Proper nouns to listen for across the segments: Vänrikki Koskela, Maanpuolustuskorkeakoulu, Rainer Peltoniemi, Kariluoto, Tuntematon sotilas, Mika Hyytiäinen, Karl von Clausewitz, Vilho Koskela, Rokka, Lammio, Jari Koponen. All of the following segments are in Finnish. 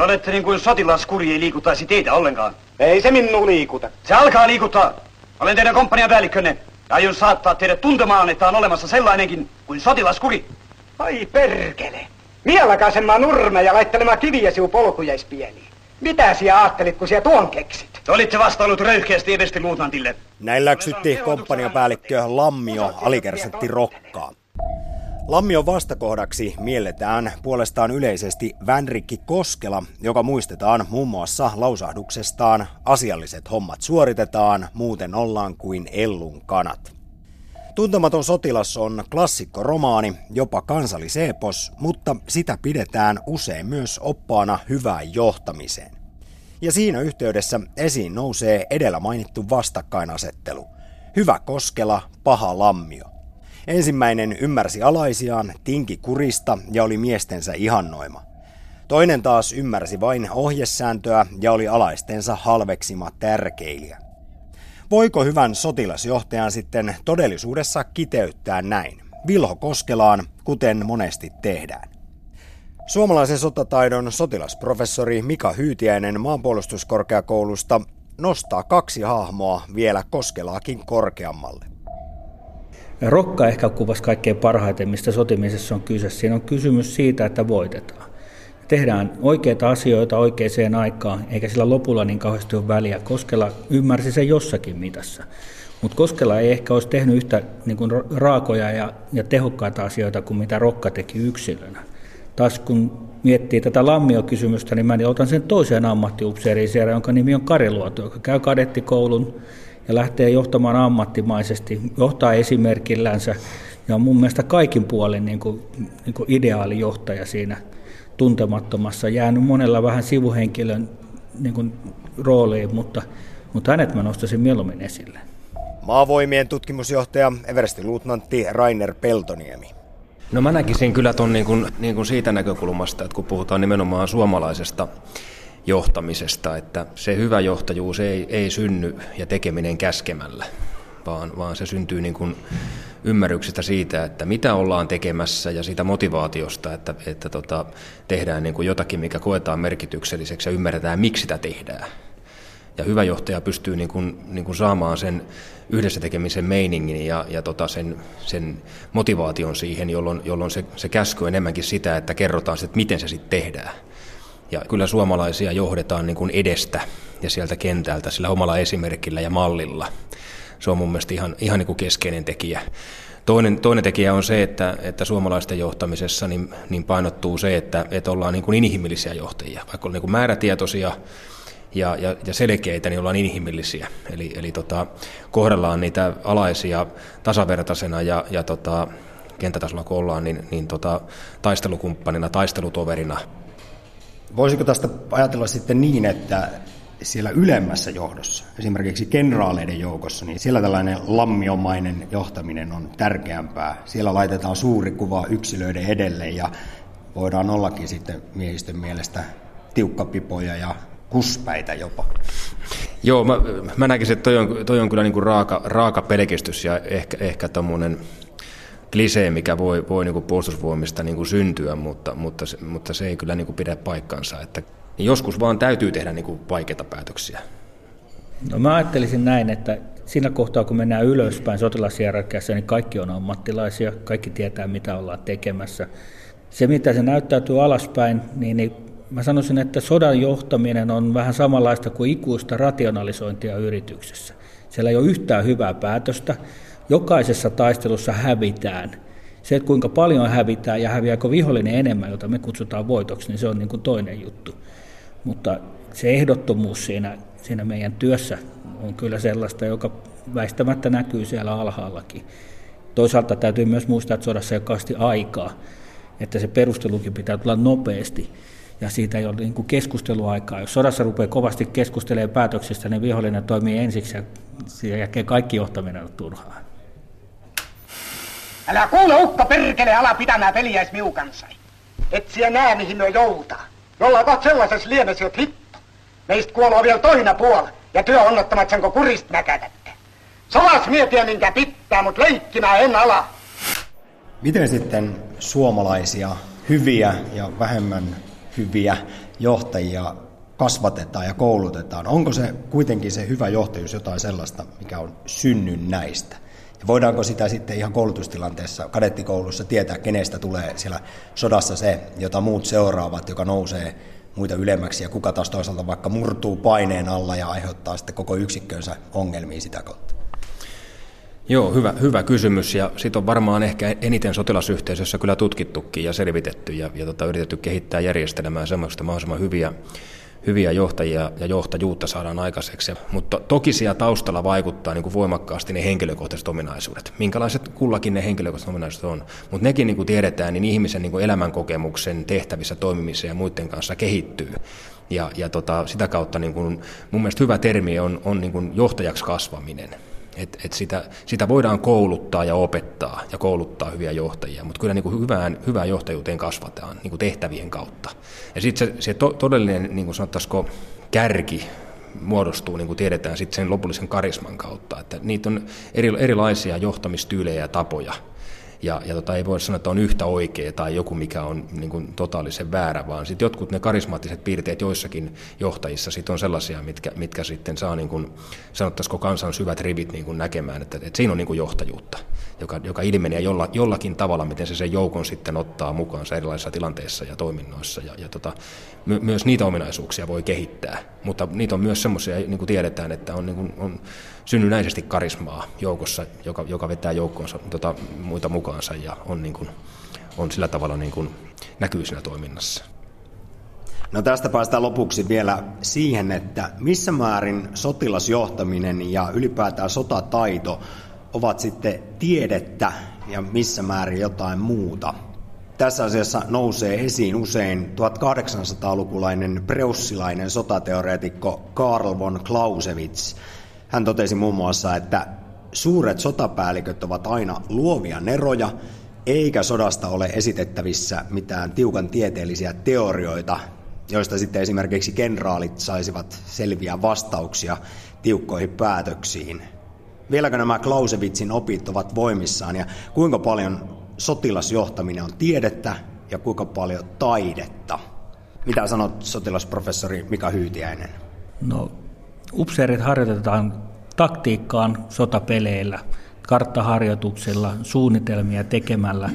Te olette niin kuin sotilaskuri ei liikuttaisi teitä ollenkaan. Ei se minun liikuta. Se alkaa liikuttaa. Olen teidän komppaniapäällikkönne ja aion saattaa teidät tuntemaan, että on olemassa sellainenkin kuin sotilaskuri. Ai perkele. Minä lakaisemaan nurmea ja laittelemaan kiviä siu polkujaispieliin. Mitä sinä ajattelit, kun sinä tuon keksit? Te olitte vastaillut röyhkeästi everstiluutnantille. Näin läksytti komppaniapäällikkö Lammio alikersantti Rokkaa. Lammion vastakohdaksi mielletään puolestaan yleisesti Vänrikki Koskela, joka muistetaan muun muassa lausahduksestaan asialliset hommat suoritetaan, muuten ollaan kuin ellun kanat. Tuntematon sotilas on klassikkoromaani, jopa kansalliseepos, mutta sitä pidetään usein myös oppaana hyvään johtamiseen. Ja siinä yhteydessä esiin nousee edellä mainittu vastakkainasettelu. Hyvä Koskela, paha Lammio. Ensimmäinen ymmärsi alaisiaan, tinki kurista ja oli miestensä ihannoima. Toinen taas ymmärsi vain ohjesääntöä ja oli alaistensa halveksima tärkeilijä. Voiko hyvän sotilasjohtajan sitten todellisuudessa kiteyttää näin? Vilho Koskelaan, kuten monesti tehdään. Suomalaisen sotataidon sotilasprofessori Mika Hyytiäinen Maanpuolustuskorkeakoulusta nostaa kaksi hahmoa vielä Koskelaakin korkeammalle. Rokka ehkä kuvasi kaikkein parhaiten, mistä sotimisessa on kyse. Siinä on kysymys siitä, että voitetaan. Tehdään oikeita asioita oikeaan aikaan, eikä sillä lopulla niin kauheasti ole väliä. Koskela ymmärsi sen jossakin mitassa, mutta Koskela ei ehkä olisi tehnyt yhtä niin kuin raakoja ja tehokkaita asioita kuin mitä Rokka teki yksilönä. Taas kun miettii tätä Lammio-kysymystä, niin mä otan sen toiseen ammattiupseeriin siellä, jonka nimi on Kariluoto, joka käy kadettikoulun ja lähtee johtamaan ammattimaisesti, johtaa esimerkillänsä ja on mun mielestä kaikin puolin niin kuin ideaalijohtaja siinä tuntemattomassa. Jäänyt monella vähän sivuhenkilön niin kuin rooliin, mutta hänet mä nostaisin mieluummin esille. Maavoimien tutkimusjohtaja, everstiluutnantti Rainer Peltoniemi. No mä näkisin kyllä ton niin kuin siitä näkökulmasta, että kun puhutaan nimenomaan suomalaisesta johtamisesta, että se hyvä johtajuus ei synny ja tekeminen käskemällä, vaan se syntyy niin kuin ymmärryksestä siitä, että mitä ollaan tekemässä ja siitä motivaatiosta, että tehdään niin kuin jotakin, mikä koetaan merkitykselliseksi ja ymmärretään, miksi sitä tehdään. Ja hyvä johtaja pystyy niin kuin saamaan sen yhdessä tekemisen meiningin ja sen motivaation siihen, jolloin se käsky enemmänkin sitä, että kerrotaan, että miten se sitten tehdään. Ja kyllä suomalaisia johdetaan niin kuin edestä ja sieltä kentältä sillä omalla esimerkillä ja mallilla. Se on mun mielestä ihan niin kuin keskeinen tekijä. Toinen tekijä on se, että suomalaisten johtamisessa niin painottuu se, että ollaan niin kuin inhimillisiä johtajia, vaikka on niin kuin määrätietoisia ja selkeitä, niin ollaan inhimillisiä. Eli kohdellaan niitä alaisia tasavertaisena ja kenttätasolla kun ollaan, niin taistelukumppanina, taistelutoverina. Voisiko tästä ajatella sitten niin, että siellä ylemmässä johdossa, esimerkiksi kenraaleiden joukossa, niin siellä tällainen lammiomainen johtaminen on tärkeämpää. Siellä laitetaan suuri kuva yksilöiden edelle ja voidaan ollakin sitten miehistön mielestä tiukkapipoja ja kuspäitä jopa. Joo, mä näkisin, että toi on kyllä niin kuin raaka pelkistys ja ehkä tommoinen klisee, mikä voi niin kuin puolustusvoimista niin kuin syntyä, mutta se ei kyllä niin kuin pidä paikkansa. Että joskus vaan täytyy tehdä niin kuin vaikeita päätöksiä. No mä ajattelisin näin, että siinä kohtaa kun mennään ylöspäin sotilashierarkiassa, niin kaikki on ammattilaisia, kaikki tietää mitä ollaan tekemässä. Se mitä se näyttäytyy alaspäin, niin mä sanoisin, että sodan johtaminen on vähän samanlaista kuin ikuista rationalisointia yrityksessä. Siellä ei ole yhtään hyvää päätöstä. Jokaisessa taistelussa hävitään. Se, että kuinka paljon hävitään ja häviääkö vihollinen enemmän, jota me kutsutaan voitoksi, niin se on niin kuin toinen juttu. Mutta se ehdottomuus siinä meidän työssä on kyllä sellaista, joka väistämättä näkyy siellä alhaallakin. Toisaalta täytyy myös muistaa, että sodassa ei ole kauheasti aikaa, että se perustelukin pitää tulla nopeasti. Ja siitä ei ole niin kuin keskusteluaikaa. Jos sodassa rupeaa kovasti keskustelemaan päätöksistä, niin vihollinen toimii ensiksi ja sen jälkeen kaikki johtaminen on turhaa. Älä kuule ukko perkele, ala pitämään peliäis miukansai. Et siellä näe mihin me joutaa. Me ollaan kohta sellaisessa liemessä, että hitto. Meistä kuoloo vielä toina puoli ja työonnottomat senko kurist mäkätätte. Solas mietiä minkä pitää, mut leikkimään en ala. Miten sitten suomalaisia hyviä ja vähemmän hyviä johtajia kasvatetaan ja koulutetaan. Onko se kuitenkin se hyvä johtajuus jotain sellaista, mikä on synnynnäistä? Ja voidaanko sitä sitten ihan koulutustilanteessa, kadettikoulussa tietää, kenestä tulee siellä sodassa se, jota muut seuraavat, joka nousee muita ylemmäksi ja kuka taas toisaalta vaikka murtuu paineen alla ja aiheuttaa sitten koko yksikkönsä ongelmia sitä kautta? Joo, hyvä kysymys, ja sit on varmaan ehkä eniten sotilasyhteisössä kyllä tutkittukin ja selvitetty ja yritetty kehittää järjestelmää semmoista mahdollisimman hyviä johtajia ja johtajuutta saadaan aikaiseksi. Mutta toki siellä taustalla vaikuttaa niin kuin voimakkaasti ne henkilökohtaiset ominaisuudet. Minkälaiset kullakin ne henkilökohtaiset ominaisuudet on. Mutta nekin niin kuin tiedetään, niin ihmisen niin kuin elämänkokemuksen tehtävissä toimimisen ja muiden kanssa kehittyy. Ja sitä kautta niin kuin, mun mielestä hyvä termi on niin kuin johtajaksi kasvaminen. Et sitä voidaan kouluttaa ja opettaa ja kouluttaa hyviä johtajia, mutta kyllä niin kuin hyvään johtajuuteen kasvataan niin kuin tehtävien kautta. Ja sitten se todellinen, niin kuin sanottaisiko, kärki muodostuu, niin kuin tiedetään, sitten sen lopullisen karisman kautta. Että niitä on erilaisia johtamistyylejä ja tapoja. Ja ei voi sanoa, että on yhtä oikea tai joku, mikä on niin kuin totaalisen väärä, vaan sitten jotkut ne karismaattiset piirteet joissakin johtajissa sit on sellaisia, mitkä sitten saa, niin kuin, sanottaisiko, kansan syvät rivit niin kuin näkemään, että siinä on niin kuin johtajuutta, joka ilmenee jollakin tavalla, miten se sen joukon sitten ottaa mukaansa erilaisissa tilanteissa ja toiminnoissa. Myös niitä ominaisuuksia voi kehittää, mutta niitä on myös semmoisia, niin kuin tiedetään, että on synnynnäisesti karismaa joukossa, joka vetää joukkoonsa muita mukaansa ja on sillä tavalla niin kuin näkyy siinä toiminnassa. No tästä päästään lopuksi vielä siihen, että missä määrin sotilasjohtaminen ja ylipäätään sotataito ovat sitten tiedettä ja missä määrin jotain muuta. Tässä asiassa nousee esiin usein 1800-lukulainen preussilainen sotateoreetikko Karl von Clausewitz. Hän totesi muun muassa, että suuret sotapäälliköt ovat aina luovia neroja, eikä sodasta ole esitettävissä mitään tiukan tieteellisiä teorioita, joista sitten esimerkiksi kenraalit saisivat selviä vastauksia tiukkoihin päätöksiin. Vieläkö nämä Clausewitzin opit ovat voimissaan ja kuinka paljon sotilasjohtaminen on tiedettä ja kuinka paljon taidetta? Mitä sanot, sotilasprofessori Mika Hyytiäinen? No, upseerit harjoitetaan taktiikkaan sotapeleillä, karttaharjoituksilla, suunnitelmia tekemällä.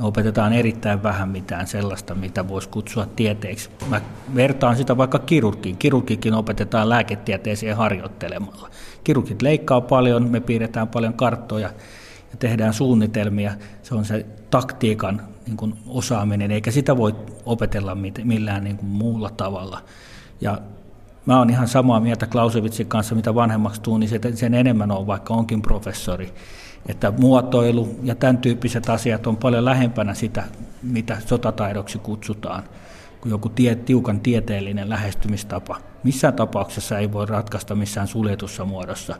Opetetaan erittäin vähän mitään sellaista, mitä voisi kutsua tieteeksi. Mä vertaan sitä vaikka kirurgiin. Kirurgikin opetetaan lääketieteeseen harjoittelemalla. Kirurgit leikkaa paljon, me piirretään paljon karttoja ja tehdään suunnitelmia. Se on se taktiikan niin kuin osaaminen, eikä sitä voi opetella millään niin kuin muulla tavalla. Ja mä oon ihan samaa mieltä Clausewitzin kanssa, mitä vanhemmaksi tuun, niin sen enemmän on, vaikka onkin professori. Että muotoilu ja tämän tyyppiset asiat on paljon lähempänä sitä, mitä sotataidoksi kutsutaan, kuin joku tiukan tieteellinen lähestymistapa. Missään tapauksessa ei voi ratkaista missään suljetussa muodossa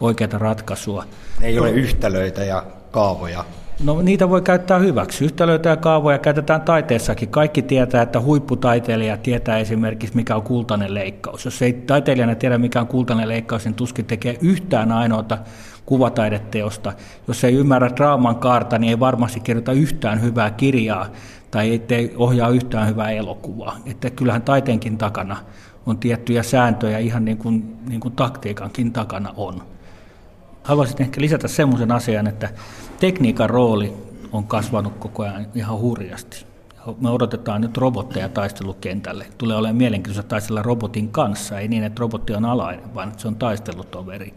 oikeata ratkaisua. Ei ole yhtälöitä ja kaavoja. No, niitä voi käyttää hyväksi. Yhtälöitä ja kaavoja käytetään taiteessakin. Kaikki tietää, että huipputaiteilija tietää esimerkiksi, mikä on kultainen leikkaus. Jos ei taiteilijana tiedä, mikä on kultainen leikkaus, niin tuskin tekee yhtään ainoata kuvataideteosta. Jos ei ymmärrä draaman kaarta, niin ei varmasti kirjoita yhtään hyvää kirjaa tai ei ohjaa yhtään hyvää elokuvaa. Että kyllähän taiteenkin takana on tiettyjä sääntöjä, ihan niin kuin taktiikankin takana on. Haluaisin ehkä lisätä semmoisen asian, että tekniikan rooli on kasvanut koko ajan ihan hurjasti. Me odotetaan nyt robotteja taistelukentälle. Tulee olemaan mielenkiintoista taistella robotin kanssa, ei niin, että robotti on alainen, vaan se on taistelutoveri.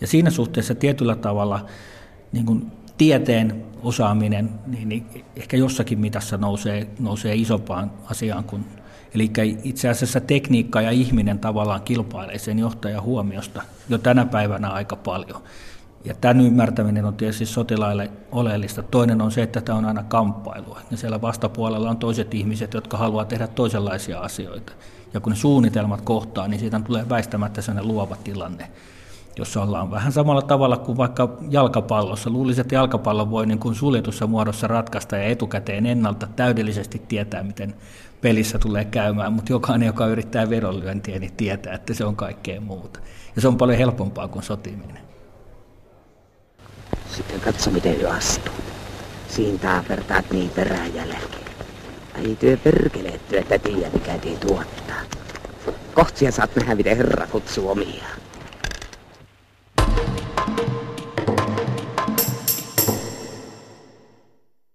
Ja siinä suhteessa tietyllä tavalla niin kuin tieteen osaaminen niin ehkä jossakin mitassa nousee isompaan asiaan kuin. Eli itse asiassa tekniikka ja ihminen tavallaan kilpailee sen johtajan huomiosta jo tänä päivänä aika paljon. Ja tämän ymmärtäminen on tietysti sotilaille oleellista. Toinen on se, että tämä on aina kamppailua. Ja siellä vastapuolella on toiset ihmiset, jotka haluaa tehdä toisenlaisia asioita. Ja kun ne suunnitelmat kohtaa, niin siitä tulee väistämättä sellainen luova tilanne, jossa ollaan vähän samalla tavalla kuin vaikka jalkapallossa. Luulisi, että jalkapallo voi niin kuin suljetussa muodossa ratkaista ja etukäteen ennalta täydellisesti tietää, miten pelissä tulee käymään, mutta jokainen, joka yrittää vedonlyöntiä, niin tietää, että se on kaikkea muuta. Ja se on paljon helpompaa kuin sotiminen. Sitten katso, miten jo astuu. Siinä taapertaat niin perään jälkeen. Ei työ perkeleetty, että tiedä mikä tii tuottaa. Kohtsia saat nähdä, miten herra kutsuu omiaan.